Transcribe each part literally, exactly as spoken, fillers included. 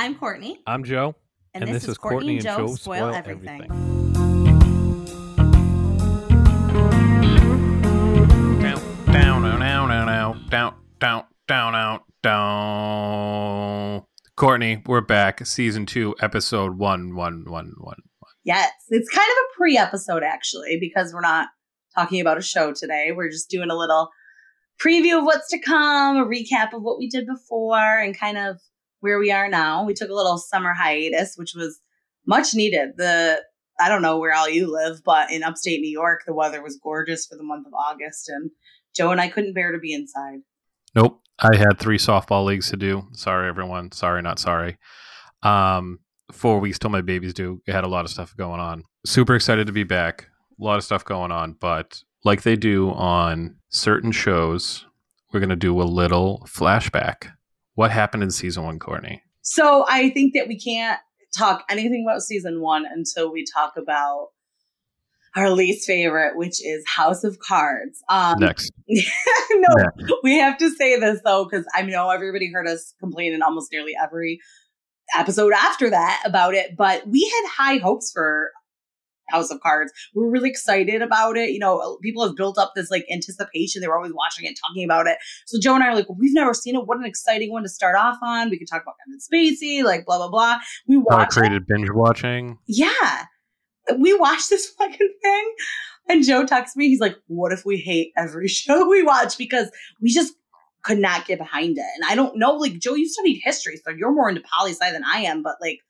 I'm Courtney. I'm Joe. And, and this, this is Courtney, Courtney and Joe, Joe Spoil, Spoil Everything. Down, down, down, down, down, down, down, down, down. Courtney, we're back. Season two, episode one, one, one, one, one. Yes. It's kind of a pre-episode, actually, because we're not talking about a show today. We're just doing a little preview of what's to come, a recap of what we did before, and kind of where we are now. We took a little summer hiatus, which was much needed. The I don't know where all you live, but in upstate New York, the weather was gorgeous for the month of August, and Joe and I couldn't bear to be inside. Nope. I had three softball leagues to do. Sorry, everyone. Sorry, not sorry. Um, four weeks till my baby's due. I had a lot of stuff going on. Super excited to be back. A lot of stuff going on, but like they do on certain shows, we're going to do a little flashback. What happened in season one, Courtney? So I think that we can't talk anything about season one until we talk about our least favorite, which is House of Cards. Um, Next. no, yeah. We have to say this, though, because I know everybody heard us complain in almost nearly every episode after that about it. But we had high hopes for House of Cards. We were really excited about it. You know, people have built up this like anticipation. They were always watching it, talking about it. So Joe and I are like, well, we've never seen it. What an exciting one to start off on. We could talk about Kevin Spacey, like blah, blah, blah. We watched uh, created binge watching. Yeah. We watched this fucking thing. And Joe texts me. He's like, what if we hate every show we watch? Because we just could not get behind it. And I don't know, like Joe, you studied history, so you're more into poli-sci than I am. But like,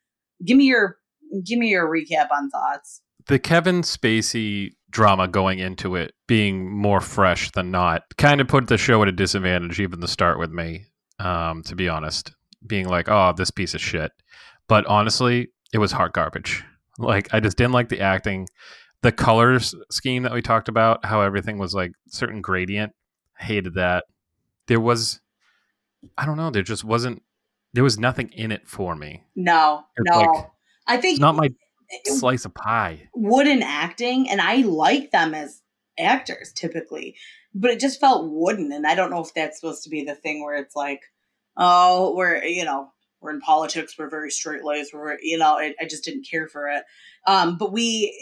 give me your, give me your recap on thoughts. The Kevin Spacey drama going into it being more fresh than not kind of put the show at a disadvantage even to start with me, um, to be honest. Being like, oh, this piece of shit. But honestly, it was hot garbage. Like, I just didn't like the acting. The colors scheme that we talked about, how everything was like certain gradient. Hated that. There was, I don't know, there just wasn't, there was nothing in it for me. No, it's no. Like, I think it's not my... slice of pie. Wooden acting, and I like them as actors typically, but it just felt wooden, and I don't know if that's supposed to be the thing where it's like, oh, we're, you know, we're in politics, we're very straight-laced, we're, you know, I, I just didn't care for it. Um, but we,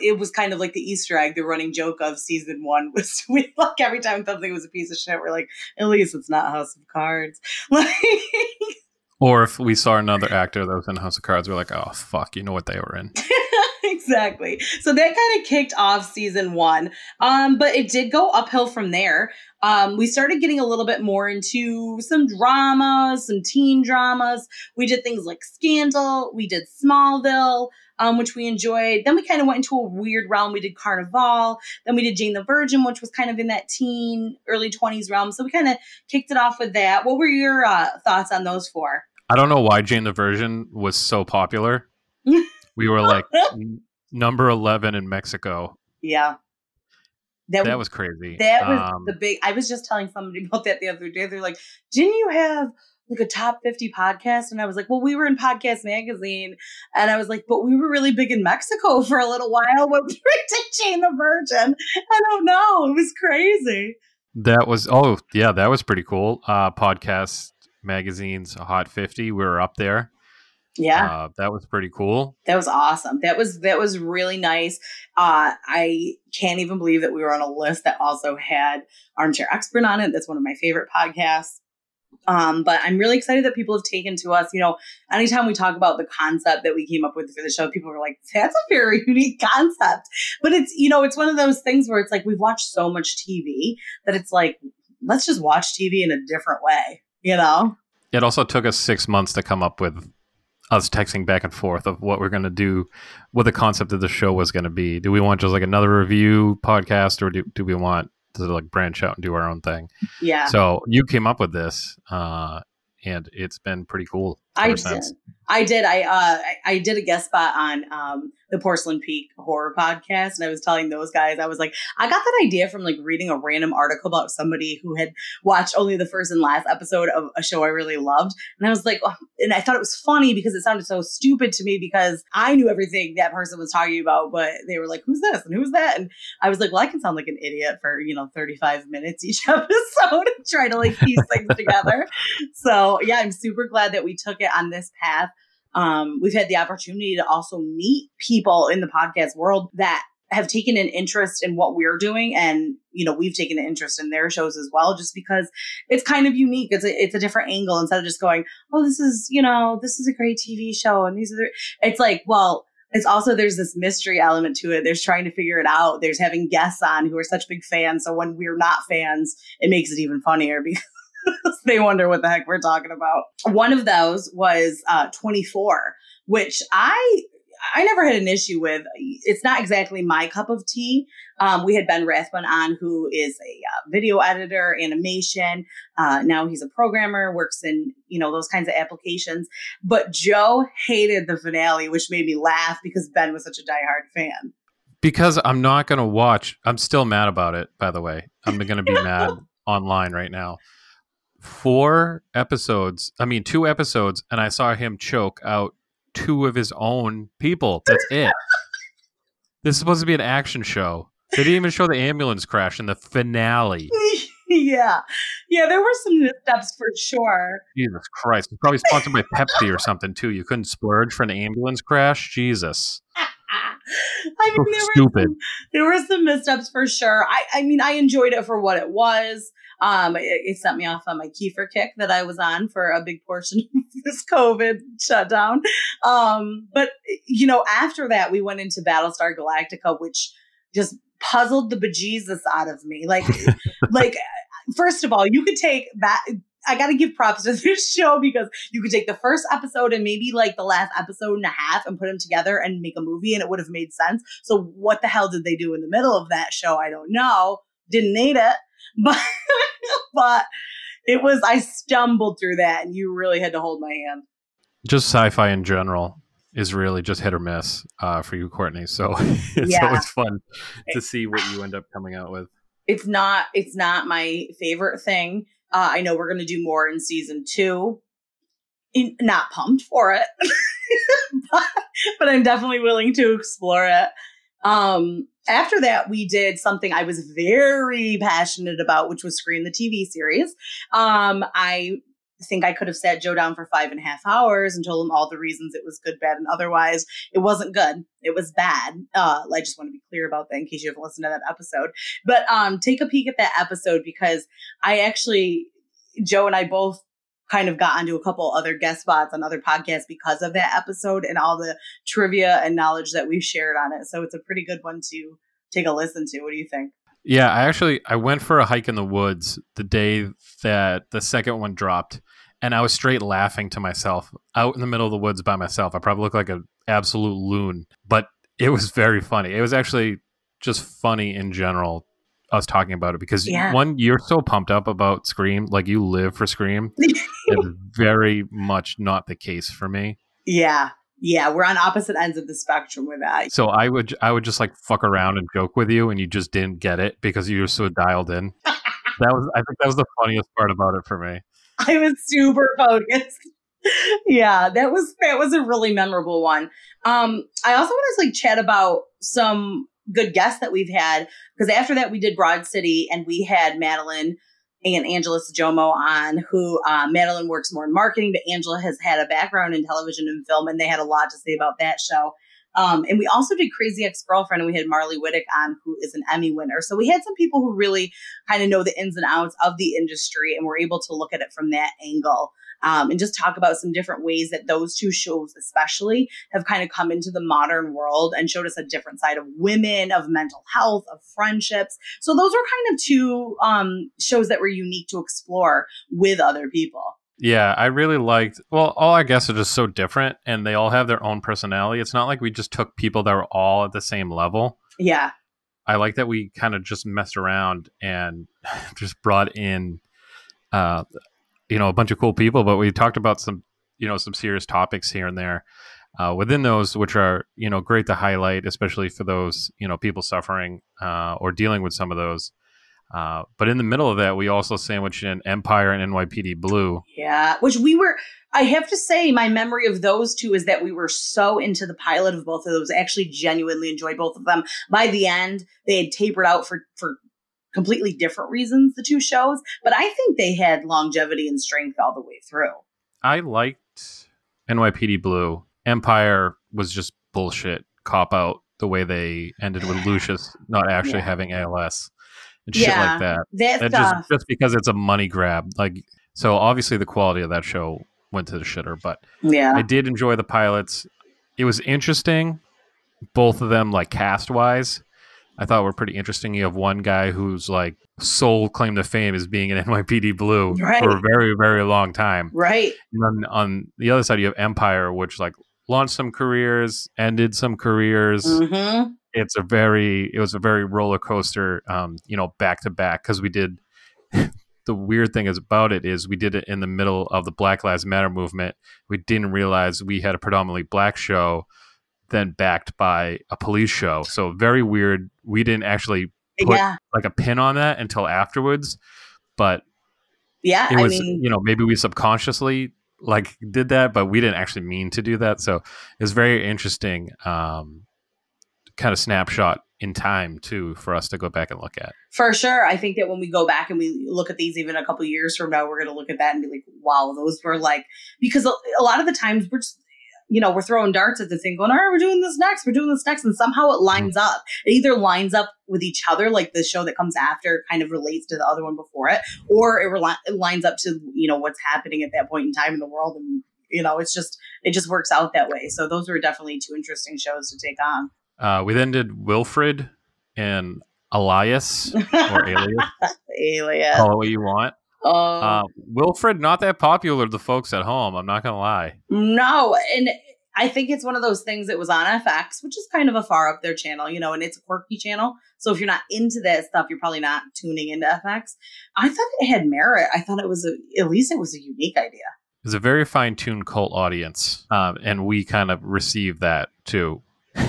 it was kind of like the Easter egg, the running joke of season one was, we, like every time something was a piece of shit, we're like, at least it's not House of Cards. Like... Or if we saw another actor that was in House of Cards, we're like, oh, fuck, you know what they were in. Exactly. So that kind of kicked off season one. Um, but it did go uphill from there. Um, we started getting a little bit more into some dramas, some teen dramas. We did things like Scandal. We did Smallville, um, which we enjoyed. Then we kind of went into a weird realm. We did Carnival. Then we did Jane the Virgin, which was kind of in that teen, early twenties realm. So we kind of kicked it off with that. What were your uh, thoughts on those four? I don't know why Jane the Virgin was so popular. We were like number eleven in Mexico. Yeah. That, that was crazy. That was um, the big... I was just telling somebody about that the other day. They're like, didn't you have like a top fifty podcast? And I was like, well, we were in Podcast Magazine. And I was like, but we were really big in Mexico for a little while when we did Jane the Virgin. I don't know. It was crazy. That was... Oh, yeah. That was pretty cool. Uh, Podcast Magazine's Hot fifty. We were up there. Yeah. Uh, that was pretty cool. That was awesome. That was that was really nice. Uh, I can't even believe that we were on a list that also had Armchair Expert on it. That's one of my favorite podcasts. Um, but I'm really excited that people have taken to us. You know, anytime we talk about the concept that we came up with for the show, people are like, that's a very unique concept. But it's, you know, it's one of those things where it's like we've watched so much T V that it's like, let's just watch T V in a different way, you know? It also took us six months to come up with us texting back and forth of what we're going to do, what the concept of the show was going to be. Do we want just like another review podcast, or do, do we want to like branch out and do our own thing? Yeah. So you came up with this, uh, and it's been pretty cool. I did. I did. I, uh, I, I did a guest spot on, um, the Porcelain Peak Horror Podcast. And I was telling those guys, I was like, I got that idea from like reading a random article about somebody who had watched only the first and last episode of a show I really loved. And I was like, oh, and I thought it was funny because it sounded so stupid to me because I knew everything that person was talking about, but they were like, who's this and who's that? And I was like, well, I can sound like an idiot for, you know, thirty-five minutes each episode and try to like piece things together. So yeah, I'm super glad that we took it on this path. Um, we've had the opportunity to also meet people in the podcast world that have taken an interest in what we're doing. And, you know, we've taken an interest in their shows as well, just because it's kind of unique. It's a, it's a different angle instead of just going, oh, this is, you know, this is a great T V show. And these are the, it's like, well, it's also, there's this mystery element to it. There's trying to figure it out. There's having guests on who are such big fans. So when we're not fans, it makes it even funnier because they wonder what the heck we're talking about. One of those was uh, twenty-four, which I I never had an issue with. It's not exactly my cup of tea. Um, we had Ben Rathbun on, who is a uh, video editor, animation. Uh, now he's a programmer, works in, you know, those kinds of applications. But Joe hated the finale, which made me laugh because Ben was such a diehard fan. Because I'm not going to watch. I'm still mad about it, by the way. I'm going to be mad online right now. Four episodes, I mean, two episodes, and I saw him choke out two of his own people. That's it. This is supposed to be an action show. They didn't even show the ambulance crash in the finale. Yeah. Yeah, there were some missteps for sure. Jesus Christ. It's probably sponsored by Pepsi or something, too. You couldn't splurge for an ambulance crash? Jesus. I mean, there, Stupid. Were some, there were some missteps for sure. I, I mean, I enjoyed it for what it was. Um, it, it sent me off on my kefir kick that I was on for a big portion of this COVID shutdown. Um, but, you know, after that, we went into Battlestar Galactica, which just puzzled the bejesus out of me. Like, like first of all, you could take that. I got to give props to this show because you could take the first episode and maybe like the last episode and a half and put them together and make a movie and it would have made sense. So what the hell did they do in the middle of that show? I don't know. Didn't need it. But but it was, I stumbled through that and you really had to hold my hand. Just sci-fi in general is really just hit or miss uh, for you, Courtney. So it's yeah. always fun to see what you end up coming out with. It's not, it's not my favorite thing. Uh, I know we're going to do more in season two. In, not pumped for it, but, but I'm definitely willing to explore it. Um, after that, we did something I was very passionate about, which was Scream, the T V series. Um, I think I could have sat Joe down for five and a half hours and told him all the reasons it was good, bad, and otherwise. It wasn't good. It was bad. Uh, I just want to be clear about that in case you haven't listened to that episode. But um, take a peek at that episode because I actually, Joe and I both kind of got onto a couple other guest spots on other podcasts because of that episode and all the trivia and knowledge that we've shared on it. So it's a pretty good one to take a listen to. What do you think? Yeah, I actually, I went for a hike in the woods the day that the second one dropped, and I was straight laughing to myself out in the middle of the woods by myself. I probably looked like an absolute loon, but it was very funny. It was actually just funny in general, us talking about it, because yeah. one, you're so pumped up about Scream, like you live for Scream. It's very much not the case for me. Yeah. Yeah, we're on opposite ends of the spectrum with that. So I would I would just like fuck around and joke with you and you just didn't get it because you were so dialed in. That was I think that was the funniest part about it for me. I was super focused. Yeah, that was that was a really memorable one. Um, I also want to like chat about some good guests that we've had, because after that we did Broad City and we had Madeline and Angela Sijomo on, who uh, Madeline works more in marketing, but Angela has had a background in television and film, and they had a lot to say about that show. Um, and we also did Crazy Ex-Girlfriend, and we had Marley Wittick on, who is an Emmy winner. So we had some people who really kind of know the ins and outs of the industry, and were able to look at it from that angle um, and just talk about some different ways that those two shows especially have kind of come into the modern world and showed us a different side of women, of mental health, of friendships. So those were kind of two um, shows that were unique to explore with other people. Yeah, I really liked, well, all our guests are just so different and they all have their own personality. It's not like we just took people that were all at the same level. Yeah. I like that we kind of just messed around and just brought in, uh, you know, a bunch of cool people, but we talked about some, you know, some serious topics here and there. uh, within those, which are, you know, great to highlight, especially for those, you know, people suffering uh, or dealing with some of those. Uh, but in the middle of that, we also sandwiched in Empire and N Y P D Blue. Yeah, which we were, I have to say, my memory of those two is that we were so into the pilot of both of those, actually genuinely enjoyed both of them. By the end, they had tapered out for, for completely different reasons, the two shows. But I think they had longevity and strength all the way through. I liked N Y P D Blue. Empire was just bullshit, cop out, the way they ended with Lucius not actually yeah. having A L S. And shit yeah, like that. That, that stuff. Just, just because it's a money grab. Like, so obviously the quality of that show went to the shitter, but yeah. I did enjoy the pilots. It was interesting. Both of them, like cast wise, I thought were pretty interesting. You have one guy who's like sole claim to fame is being in N Y P D Blue right. for a very, very long time. Right. And on, on the other side, you have Empire, which like launched some careers, ended some careers. Mm-hmm. It's a very, it was a very roller coaster, um, you know, back to back. Because we did the weird thing is about it is we did it in the middle of the Black Lives Matter movement. We didn't realize we had a predominantly black show, then backed by a police show. So very weird. We didn't actually put yeah. like a pin on that until afterwards. But yeah, it was, I mean, you know, maybe we subconsciously like did that, but we didn't actually mean to do that. So it's very interesting. Um, kind of snapshot in time too for us to go back and look at. For sure. I think that when we go back and we look at these even a couple of years from now, we're going to look at that and be like, wow, those were like, because a, a lot of the times we're just, you know, we're throwing darts at the thing going, all right, we're doing this next, we're doing this next. And somehow it lines mm-hmm. up. It either lines up with each other, like the show that comes after kind of relates to the other one before it, or it, re- it lines up to, you know, what's happening at that point in time in the world. And, you know, it's just, it just works out that way. So those were definitely two interesting shows to take on. Uh, we then did Wilfred and Elias, or Alias. Alias. Call it what you want. Um, uh, Wilfred, not that popular to the folks at home. I'm not going to lie. No. And I think it's one of those things that was on F X, which is kind of a far up their channel, you know, and it's a quirky channel. So if you're not into that stuff, you're probably not tuning into F X. I thought it had merit. I thought it was, a, at least it was a unique idea. It was a very fine-tuned cult audience. Um, and we kind of received that too.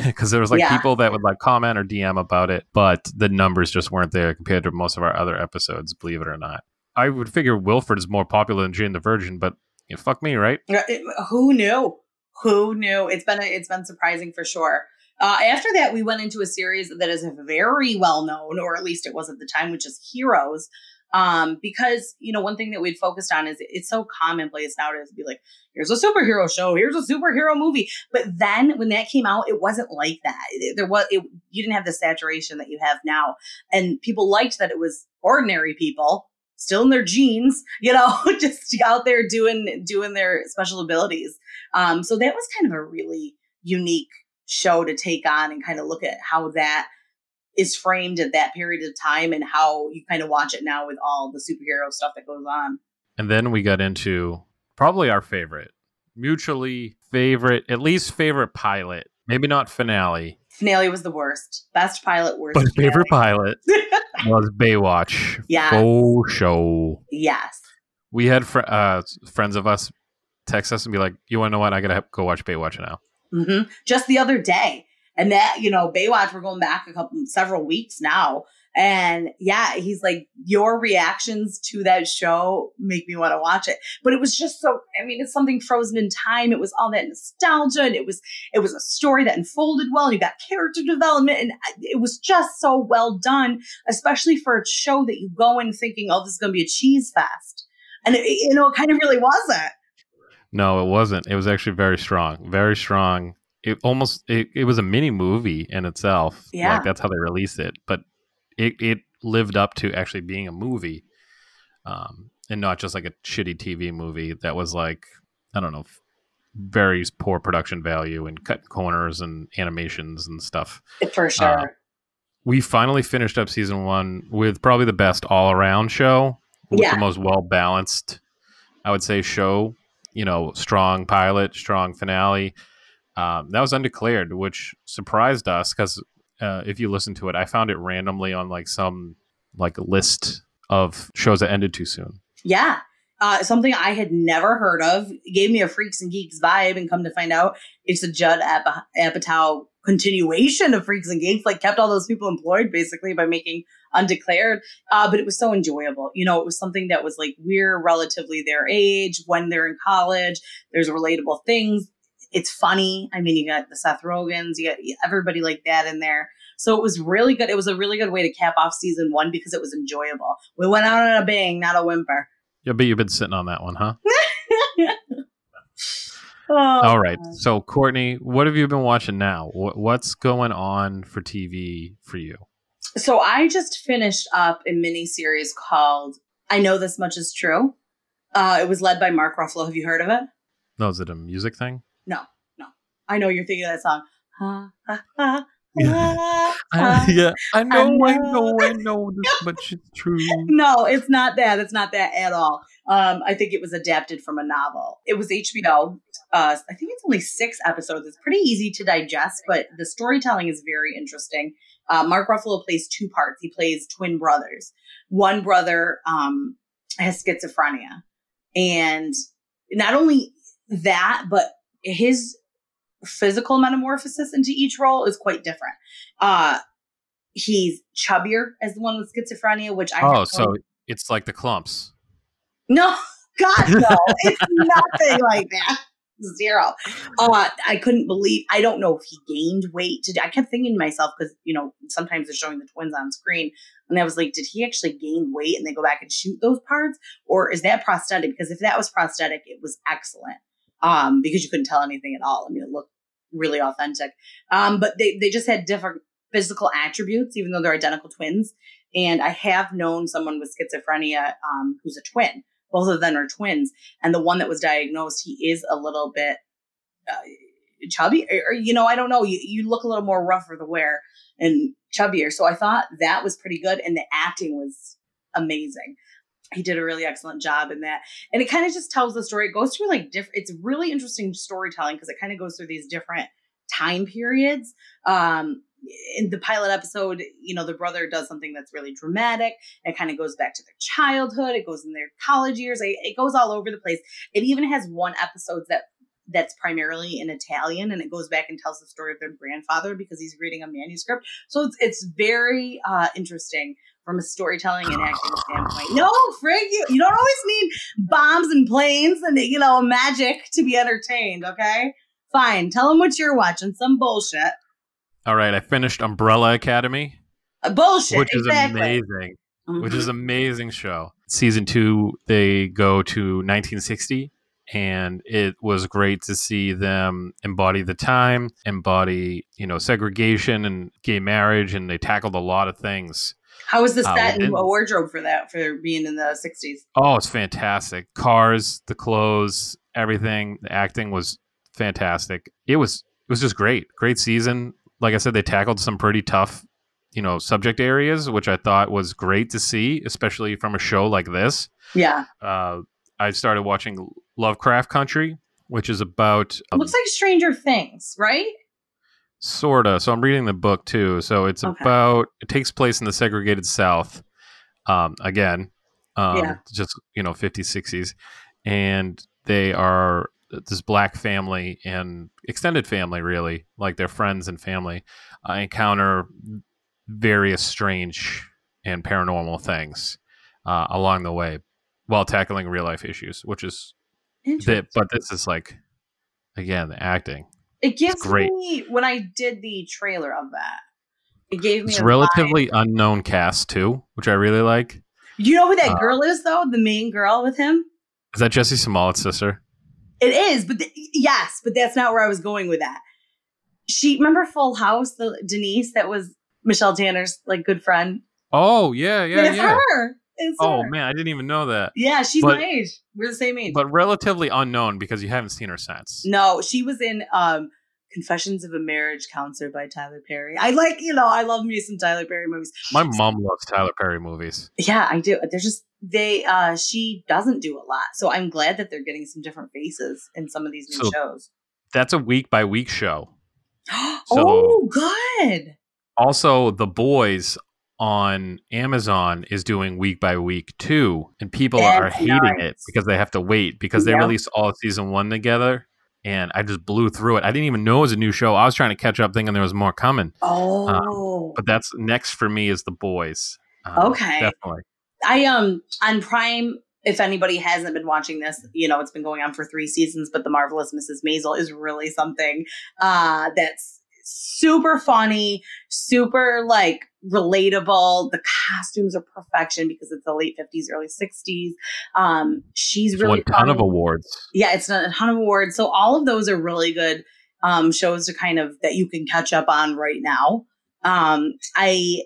Because there was like yeah. people that would like comment or D M about it, but the numbers just weren't there compared to most of our other episodes, believe it or not. I would figure Wilfred is more popular than Jane the Virgin, but you know, fuck me, right? It, who knew? Who knew? It's been a, it's been surprising for sure. Uh, after that, we went into a series that is very well known, or at least it was at the time, which is Heroes. Um, because, you know, one thing that we'd focused on is it's so commonplace nowadays to be like, here's a superhero show, here's a superhero movie. But then when that came out, it wasn't like that. There was, it, you didn't have the saturation that you have now. And people liked that it was ordinary people still in their jeans, you know, just out there doing, doing their special abilities. Um, so that was kind of a really unique show to take on and kind of look at how that is framed at that period of time and how you kind of watch it now with all the superhero stuff that goes on. And then we got into probably our favorite, mutually favorite, at least favorite pilot, maybe not finale. Finale was the worst. Best pilot, worst. But finale. Favorite pilot was Baywatch. Yeah. Oh, show. Yes. We had fr- uh, friends of us text us and be like, you want to know what? I got to go watch Baywatch now. Mm-hmm. Just the other day. And that, you know, Baywatch, we're going back a couple, several weeks now. And yeah, he's like, your reactions to that show make me want to watch it. But it was just so, I mean, it's something frozen in time. It was all that nostalgia. And it was, it was a story that unfolded well. And you got character development. And it was just so well done, especially for a show that you go in thinking, oh, this is going to be a cheese fest. And, it, you know, it kind of really wasn't. No, it wasn't. It was actually very strong, very strong. It almost it, it was a mini movie in itself. Yeah, like that's how they released it. But it, it lived up to actually being a movie, um, and not just like a shitty T V movie that was like, I don't know, very poor production value and cut corners and animations and stuff. For sure. Uh, we finally finished up season one with probably the best all around show, with yeah. the most well balanced, I would say, show. You know, strong pilot, strong finale. Um, that was Undeclared, which surprised us because uh, if you listen to it, I found it randomly on like some like list of shows that ended too soon. Yeah. Uh, something I had never heard of. It gave me a Freaks and Geeks vibe, and come to find out, it's a Judd Ap- Apatow continuation of Freaks and Geeks, like kept all those people employed basically by making Undeclared. Uh, but it was so enjoyable. You know, it was something that was like, we're relatively their age when they're in college. There's relatable things. It's funny. I mean, you got the Seth Rogans, you got everybody like that in there. So it was really good. It was a really good way to cap off season one because it was enjoyable. We went out on a bang, not a whimper. Yeah, but you've been sitting on that one, huh? Oh, all right. God. So, Courtney, what have you been watching now? What's going on for T V for you? So I just finished up a miniseries called I Know This Much Is True. Uh, it was led by Mark Ruffalo. Have you heard of it? No, is it a music thing? No, no. I know you're thinking of that song. Ha, ha, ha. Yeah. Uh, yeah, I know, I know, I know, I know this much is true. No, it's not that. It's not that at all. Um, I think it was adapted from a novel. It was H B O. Uh, I think it's only six episodes. It's pretty easy to digest, but the storytelling is very interesting. Uh, Mark Ruffalo plays two parts. He plays twin brothers. One brother um, has schizophrenia, and not only that, but his physical metamorphosis into each role is quite different. Uh, he's chubbier as the one with schizophrenia, which I oh, so heard. It's like the clumps. No, God, no, it's nothing like that. Zero. Uh, I couldn't believe. I don't know if he gained weight today. I kept thinking to myself, because you know sometimes they're showing the twins on screen, and I was like, did he actually gain weight? And they go back and shoot those parts, or is that prosthetic? Because if that was prosthetic, it was excellent. Um, because you couldn't tell anything at all. I mean, it looked really authentic. Um, but they, they just had different physical attributes, even though they're identical twins. And I have known someone with schizophrenia um, who's a twin. Both of them are twins. And the one that was diagnosed, he is a little bit uh, chubby. Or, you know, I don't know. You, you look a little more rough for the wear and chubbier. So I thought that was pretty good. And the acting was amazing. He did a really excellent job in that. And it kind of just tells the story. It goes through like different, it's really interesting storytelling because it kind of goes through these different time periods. Um, in the pilot episode, you know, the brother does something that's really dramatic. It kind of goes back to their childhood. It goes in their college years. It, it goes all over the place. It even has one episode that that's primarily in Italian, and it goes back and tells the story of their grandfather because he's reading a manuscript. So it's, it's very uh, interesting from a storytelling and acting standpoint. No, Frank, you, you don't always need bombs and planes and, you know, magic to be entertained, okay? Fine. Tell them what you're watching. Some bullshit. All right. I finished Umbrella Academy. Uh, bullshit. Which exactly. is amazing. Mm-hmm. Which is an amazing show. Season two, they go to nineteen sixty, and it was great to see them embody the time, embody, you know, segregation and gay marriage, and they tackled a lot of things. How was the set uh, and wardrobe for that, for being in the sixties? Oh, it's fantastic. Cars, the clothes, everything. The acting was fantastic. It was it was just great. Great season. Like I said, they tackled some pretty tough, you know, subject areas, which I thought was great to see, especially from a show like this. Yeah. Uh, I started watching Lovecraft Country, which is about... Um, it looks like Stranger Things, right? Sort of. So I'm reading the book, too. So it's okay. about, it takes place in the segregated South. Um, again, um, yeah. just, you know, fifties, sixties. And they are this black family and extended family, really, like their friends and family, uh, encounter various strange and paranormal things uh, along the way while tackling real life issues, which is, the, but this is like, again, the acting. It gives me, when I did the trailer of that, it gave me it's a relatively vibe. Unknown cast, too, which I really like. You know who that uh, girl is, though? The main girl with him? Is that Jesse Smollett's sister? It is, but th- yes, but that's not where I was going with that. She, remember Full House, the Denise, that was Michelle Tanner's like good friend? Oh, yeah, yeah, it's yeah. Her. It's oh, her. Man, I didn't even know that. Yeah, she's but, my age. We're the same age. But relatively unknown because you haven't seen her since. No, she was in um, Confessions of a Marriage Counselor by Tyler Perry. I like, you know, I love me some Tyler Perry movies. My mom loves Tyler Perry movies. Yeah, I do. They're just, they, uh, she doesn't do a lot. So I'm glad that they're getting some different faces in some of these new so shows. That's a week by week show. So oh, good. Also, The Boys on Amazon is doing week by week too, and people That's are hating nice. It because they have to wait because they yeah. released all season one together, and I just blew through it. I didn't even know it was a new show. I was trying to catch up thinking there was more coming. Oh, um, but that's next for me is The Boys. Um, okay, definitely. I um on Prime. If anybody hasn't been watching this, you know, it's been going on for three seasons, but The Marvelous Missus Maisel is really something uh, that's super funny, super like relatable. The costumes are perfection because it's the late fifties, early sixties. Um, she's it's really won a ton funny. Of awards. Yeah, it's a ton of awards. So all of those are really good um, shows to kind of that you can catch up on right now. Um, I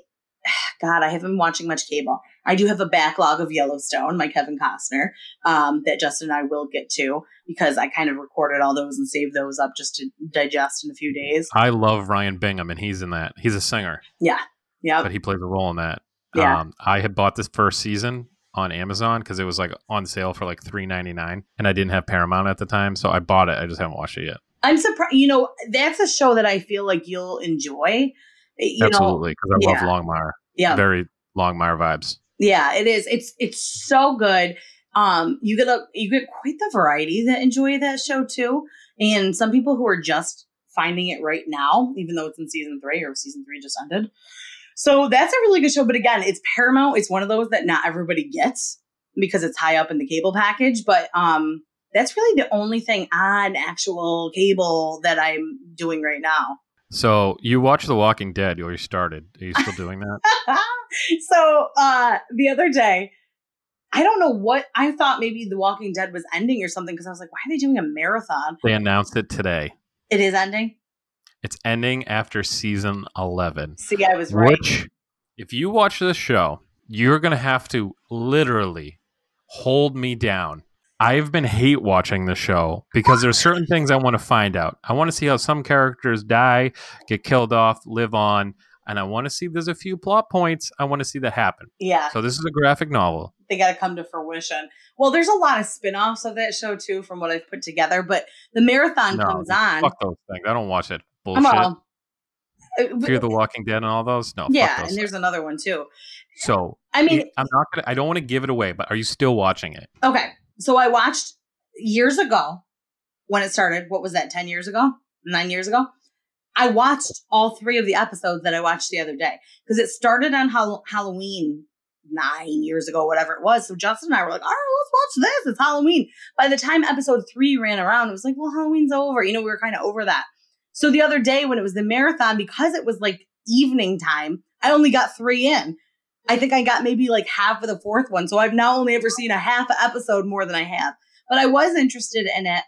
God, I haven't been watching much cable. I do have a backlog of Yellowstone, my Kevin Costner, um, that Justin and I will get to because I kind of recorded all those and saved those up just to digest in a few days. I love Ryan Bingham, and he's in that. He's a singer. Yeah. Yeah. But he plays a role in that. Yeah. Um, I had bought this first season on Amazon because it was like on sale for like three ninety-nine, and I didn't have Paramount at the time, so I bought it. I just haven't watched it yet. I'm surprised. You know, that's a show that I feel like you'll enjoy. You Absolutely, because I yeah. love Longmire. Yeah. Very Longmire vibes. Yeah, it is. It's it's so good. Um, you get a you get quite the variety that enjoy that show too. And some people who are just finding it right now, even though it's in season three or season three just ended. So that's a really good show. But again, it's Paramount. It's one of those that not everybody gets because it's high up in the cable package. But um, that's really the only thing on actual cable that I'm doing right now. So you watch The Walking Dead, you already started. Are you still doing that? So uh, the other day, I don't know what, I thought maybe The Walking Dead was ending or something because I was like, why are they doing a marathon? They announced it today. It is ending? It's ending after season eleven. See, I was right. Which, if you watch this show, you're going to have to literally hold me down. I've been hate watching the show because there's certain things I want to find out. I want to see how some characters die, get killed off, live on. And I want to see there's a few plot points I want to see that happen. Yeah. So this is a graphic novel. They got to come to fruition. Well, there's a lot of spinoffs of that show, too, from what I've put together. But the marathon no, comes on. Fuck those things. I don't watch it. Bullshit. All... Fear the Walking Dead and all those. No. Yeah. Fuck those and there's things. Another one, too. So I mean, I'm not going to I don't want to give it away. But are you still watching it? OK. So I watched years ago when it started. What was that? ten years ago? Nine years ago? I watched all three of the episodes that I watched the other day because it started on Hall- Halloween nine years ago, whatever it was. So Justin and I were like, all right, let's watch this. It's Halloween. By the time episode three ran around, it was like, well, Halloween's over. You know, we were kind of over that. So the other day when it was the marathon, because it was like evening time, I only got three in. I think I got maybe like half of the fourth one. So I've now only ever seen a half episode more than I have. But I was interested in it.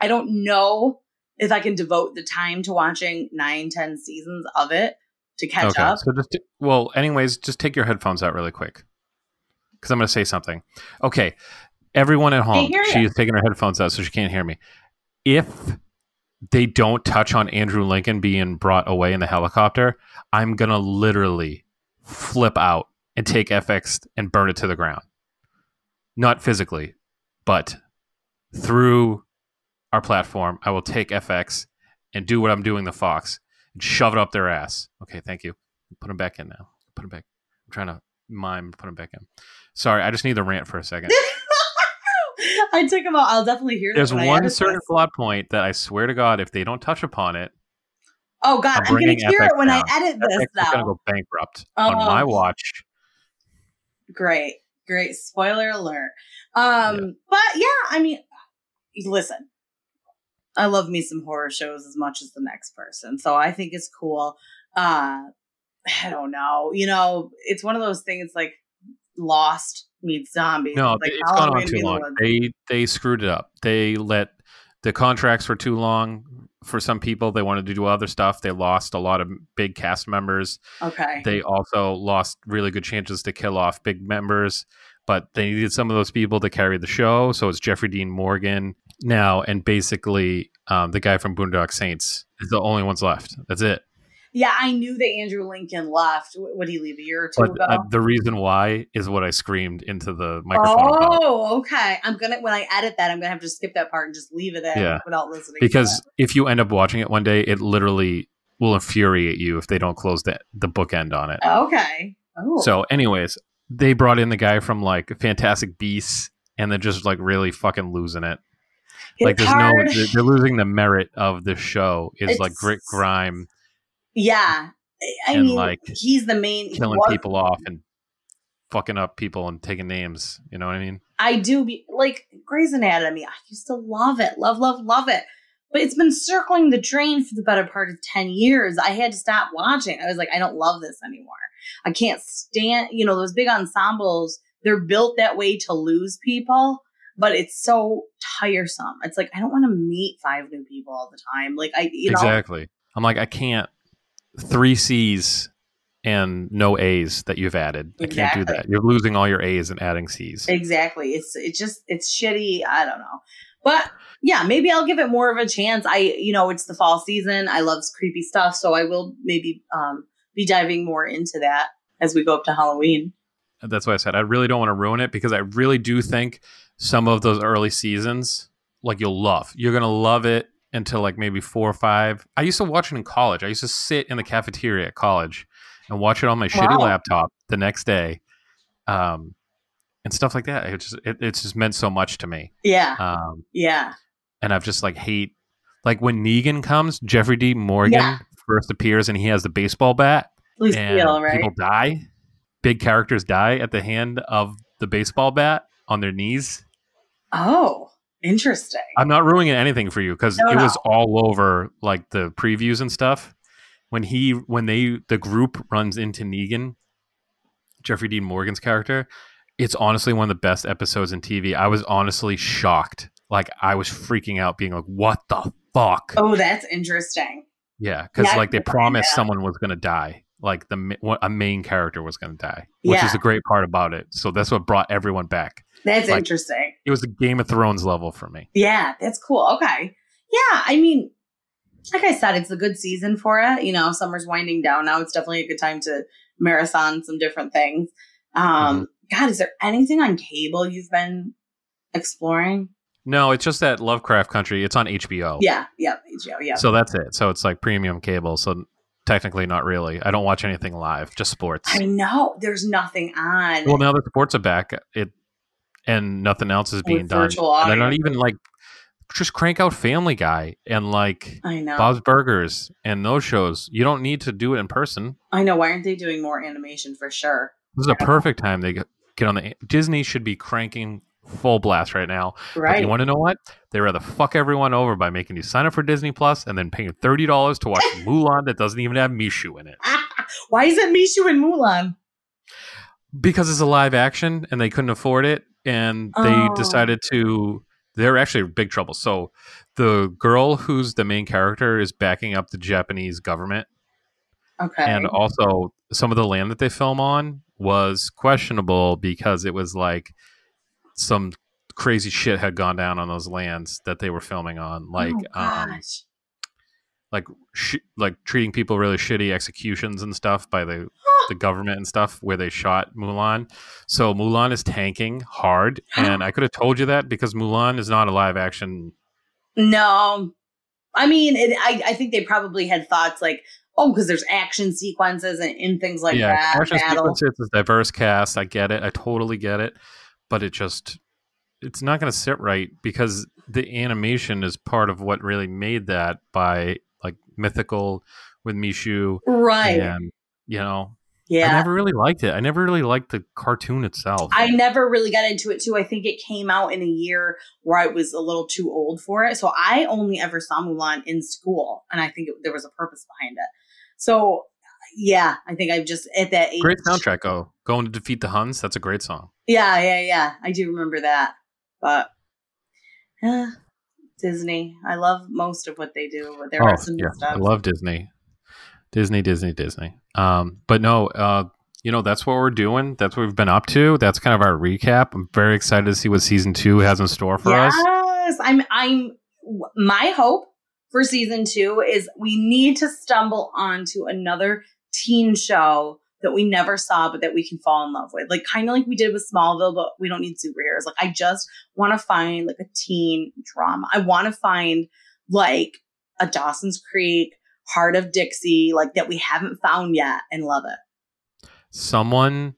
I don't know if I can devote the time to watching nine, ten seasons of it to catch okay, up. So just, well, anyways, just take your headphones out really quick because I'm going to say something. Okay. Everyone at home, she's taking her headphones out so she can't hear me. If they don't touch on Andrew Lincoln being brought away in the helicopter, I'm going to literally... flip out and take F X and burn it to the ground. Not physically, but through our platform, I will take F X and do what I'm doing the Fox and shove it up their ass. Okay, thank you. Put them back in now. Put them back. I'm trying to mime, put them back in. Sorry, I just need to rant for a second. I took them out. I'll definitely hear that. There's one certain plot point that I swear to God, if they don't touch upon it, oh, God, I'm, I'm going to hear F X it when down. I edit this, F X though. It's going to go bankrupt oh. on my watch. Great. Great. Spoiler alert. Um, yeah. But, yeah, I mean, listen, I love me some horror shows as much as the next person. So I think it's cool. Uh, I don't know. You know, it's one of those things like Lost meets Zombies. No, like, it's gone on too long. They, they screwed it up. They let the contracts were too long. For some people, they wanted to do other stuff. They lost a lot of big cast members. Okay. They also lost really good chances to kill off big members, but they needed some of those people to carry the show. So it's Jeffrey Dean Morgan now, and basically um, the guy from Boondock Saints is the only ones left. That's it. Yeah, I knew that Andrew Lincoln left. Would he leave a year or two but, ago? Uh, the reason why is what I screamed into the microphone. Oh, okay. I'm gonna when I edit that, I'm gonna have to skip that part and just leave it in yeah. without listening. Because to if you end up watching it one day, it literally will infuriate you if they don't close the the bookend on it. Okay. Oh. So anyways, they brought in the guy from like Fantastic Beasts and they're just like really fucking losing it. It's like there's hard. no, they're, they're losing the merit of the show is it's, like grit grime. Yeah. I and mean, like he's the main killing was, people off and fucking up people and taking names. You know what I mean? I do be like Grey's Anatomy. I used to love it. Love, love, love it. But it's been circling the drain for the better part of ten years. I had to stop watching. I was like, I don't love this anymore. I can't stand, you know, those big ensembles. They're built that way to lose people, but it's so tiresome. It's like, I don't want to meet five new people all the time. Like I, you know, exactly. I'm like, I can't three C's and no A's that you've added. Exactly. I can't do that. You're losing all your A's and adding C's. Exactly. It's, it's just, it's shitty. I don't know. But yeah, maybe I'll give it more of a chance. I, you know, it's the fall season. I love creepy stuff. So I will maybe um, be diving more into that as we go up to Halloween. That's why I said I really don't want to ruin it because I really do think some of those early seasons, like you'll love. You're going to love it until like maybe four or five. I used to watch it in college. I used to sit in the cafeteria at college and watch it on my wow. shitty laptop the next day. Um And stuff like that. It just, it, it's just meant so much to me. Yeah. Um, yeah. And I've just like hate, like when Negan comes, Jeffrey Dean Morgan yeah. first appears and he has the baseball bat. Lucille, and right? People die. Big characters die at the hand of the baseball bat on their knees. Oh, interesting. I'm not ruining anything for you because no, it no. was all over like the previews and stuff. When he, when they, the group runs into Negan, Jeffrey Dean Morgan's character. It's honestly one of the best episodes in T V. I was honestly shocked. Like, I was freaking out being like, what the fuck? Oh, that's interesting. Yeah, because, yeah, like, they promised someone was going to die. Like, the a main character was going to die, which yeah. is the great part about it. So that's what brought everyone back. That's like, interesting. It was a Game of Thrones level for me. Yeah, that's cool. Okay. Yeah, I mean, like I said, it's a good season for it. You know, summer's winding down now. It's definitely a good time to marathon some different things. Um mm-hmm. God, is there anything on cable you've been exploring? No, it's just that Lovecraft Country. It's on H B O. Yeah, yeah, H B O, yeah. So that's it. So it's like premium cable. So technically not really. I don't watch anything live, just sports. I know. There's nothing on. Well, now that sports are back it, and nothing else is being done. They're not even like, just crank out Family Guy and like I know. Bob's Burgers and those shows. You don't need to do it in person. I know. Why aren't they doing more animation for sure? This is a perfect time they get. Get on the Disney should be cranking full blast right now. Right. But you want to know what? They rather fuck everyone over by making you sign up for Disney Plus and then paying thirty dollars to watch Mulan that doesn't even have Mushu in it. Why is it Mushu and Mulan? Because it's a live action and they couldn't afford it, and they oh. decided to. They're actually in big trouble. So the girl who's the main character is backing up the Japanese government. Okay. And also some of the land that they film on was questionable because it was like some crazy shit had gone down on those lands that they were filming on. Like, oh, um, like, sh- like treating people really shitty, executions and stuff by the, the government and stuff where they shot Mulan. So Mulan is tanking hard. And I could have told you that because Mulan is not a live action. No, I mean, it, I, I think they probably had thoughts like, oh, because there's action sequences and, and things like yeah, that. Action battle. Sequences, it's a diverse cast. I get it. I totally get it. But it just, it's not going to sit right because the animation is part of what really made that by like mythical with Mushu. Right. And, you know, yeah. I never really liked it. I never really liked the cartoon itself. I never really got into it too. I think it came out in a year where I was a little too old for it. So I only ever saw Mulan in school. And I think it, there was a purpose behind it. So, yeah, I think I've just at that age. Great soundtrack, oh, Going to Defeat the Huns. That's a great song. Yeah, yeah, yeah. I do remember that. But eh, Disney, I love most of what they do. But there oh, are some yeah. stuff. I love Disney. Disney, Disney, Disney. Um, but no, uh, you know, that's what we're doing. That's what we've been up to. That's kind of our recap. I'm very excited to see what season two has in store for yes, us. Yes, I'm. I'm. My hope for season two is we need to stumble onto another teen show that we never saw, but that we can fall in love with. Like kind of like we did with Smallville, but we don't need superheroes. Like I just want to find like a teen drama. I want to find like a Dawson's Creek, Heart of Dixie, like that we haven't found yet and love it. someone,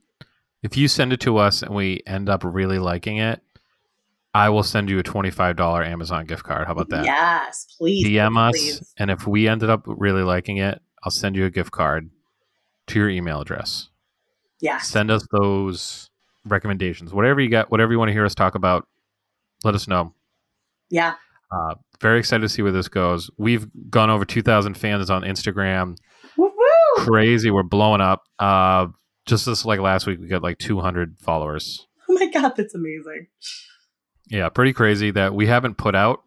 if you send it to us and we end up really liking it, I will send you a twenty-five dollars Amazon gift card. How about that? Yes, please. D M us, please. And if we ended up really liking it, I'll send you a gift card to your email address. Yes. Send us those recommendations. Whatever you got, whatever you want to hear us talk about, let us know. Yeah. Uh, very excited to see where this goes. We've gone over two thousand fans on Instagram. Woo-woo! Crazy. We're blowing up. Uh, just this, like last week, we got like two hundred followers. Oh my God, that's amazing. Yeah, pretty crazy that we haven't put out.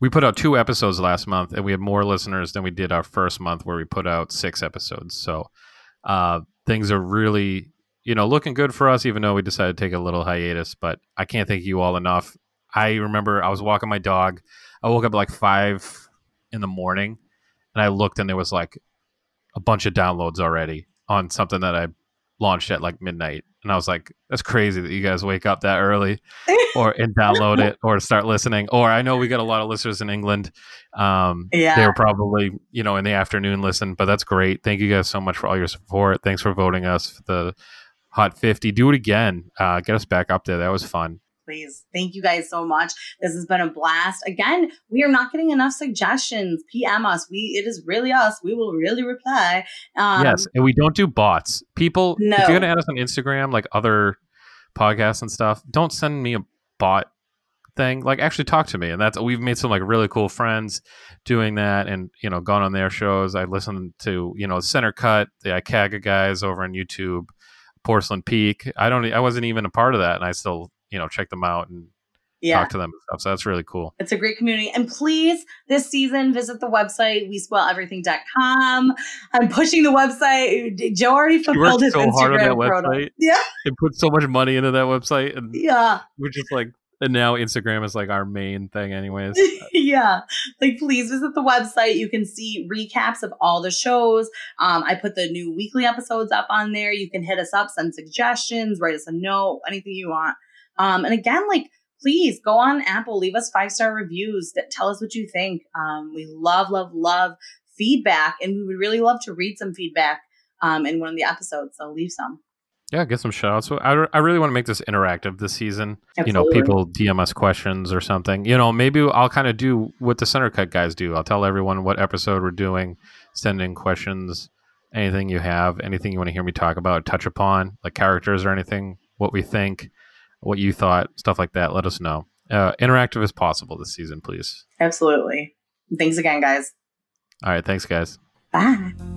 We put out two episodes last month, and we had more listeners than we did our first month where we put out six episodes. So uh, things are really, you know, looking good for us, even though we decided to take a little hiatus. But I can't thank you all enough. I remember I was walking my dog. I woke up like five in the morning, and I looked, and there was like a bunch of downloads already on something that I launched at like midnight. And I was like, that's crazy that you guys wake up that early or and download it or start listening. Or I know we got a lot of listeners in England. Um, yeah. They were probably, you know, in the afternoon listen, but that's great. Thank you guys so much for all your support. Thanks for voting us for the Hot fifty. Do it again. Uh, get us back up there. That was fun. Please. Thank you guys so much. This has been a blast. Again, we are not getting enough suggestions. P M us. We It is really us. We will really reply. Um, yes. And we don't do bots. People, no. If you're going to add us on Instagram, like other podcasts and stuff, don't send me a bot thing. Like actually talk to me. And that's, we've made some like really cool friends doing that and, you know, gone on their shows. I listened to, you know, Center Cut, the Ikaga guys over on YouTube, Porcelain Peak. I don't, I wasn't even a part of that. And I still, you know, check them out and yeah. talk to them and stuff. So that's really cool. It's a great community. And please, this season, visit the website, we spell everything dot com. I'm pushing the website. Joe already fulfilled his so Instagram program. Yeah. It put so much money into that website. And yeah. We're just like, and now Instagram is like our main thing anyways. Yeah. Like, please visit the website. You can see recaps of all the shows. Um, I put the new weekly episodes up on there. You can hit us up, send suggestions, write us a note, anything you want. Um, and again, like, please go on Apple, leave us five-star reviews that tell us what you think. Um, we love, love, love feedback, and we would really love to read some feedback um, in one of the episodes. So leave some. Yeah, get some shout-outs. I, re- I really want to make this interactive this season. Absolutely. You know, people D M us questions or something. You know, maybe I'll kind of do what the Center Cut guys do. I'll tell everyone what episode we're doing, send in questions, anything you have, anything you want to hear me talk about, touch upon, like characters or anything, what we think. What you thought, stuff like that. Let us know. Uh, interactive as possible this season, please. Absolutely. Thanks again, guys. All right. Thanks, guys. Bye.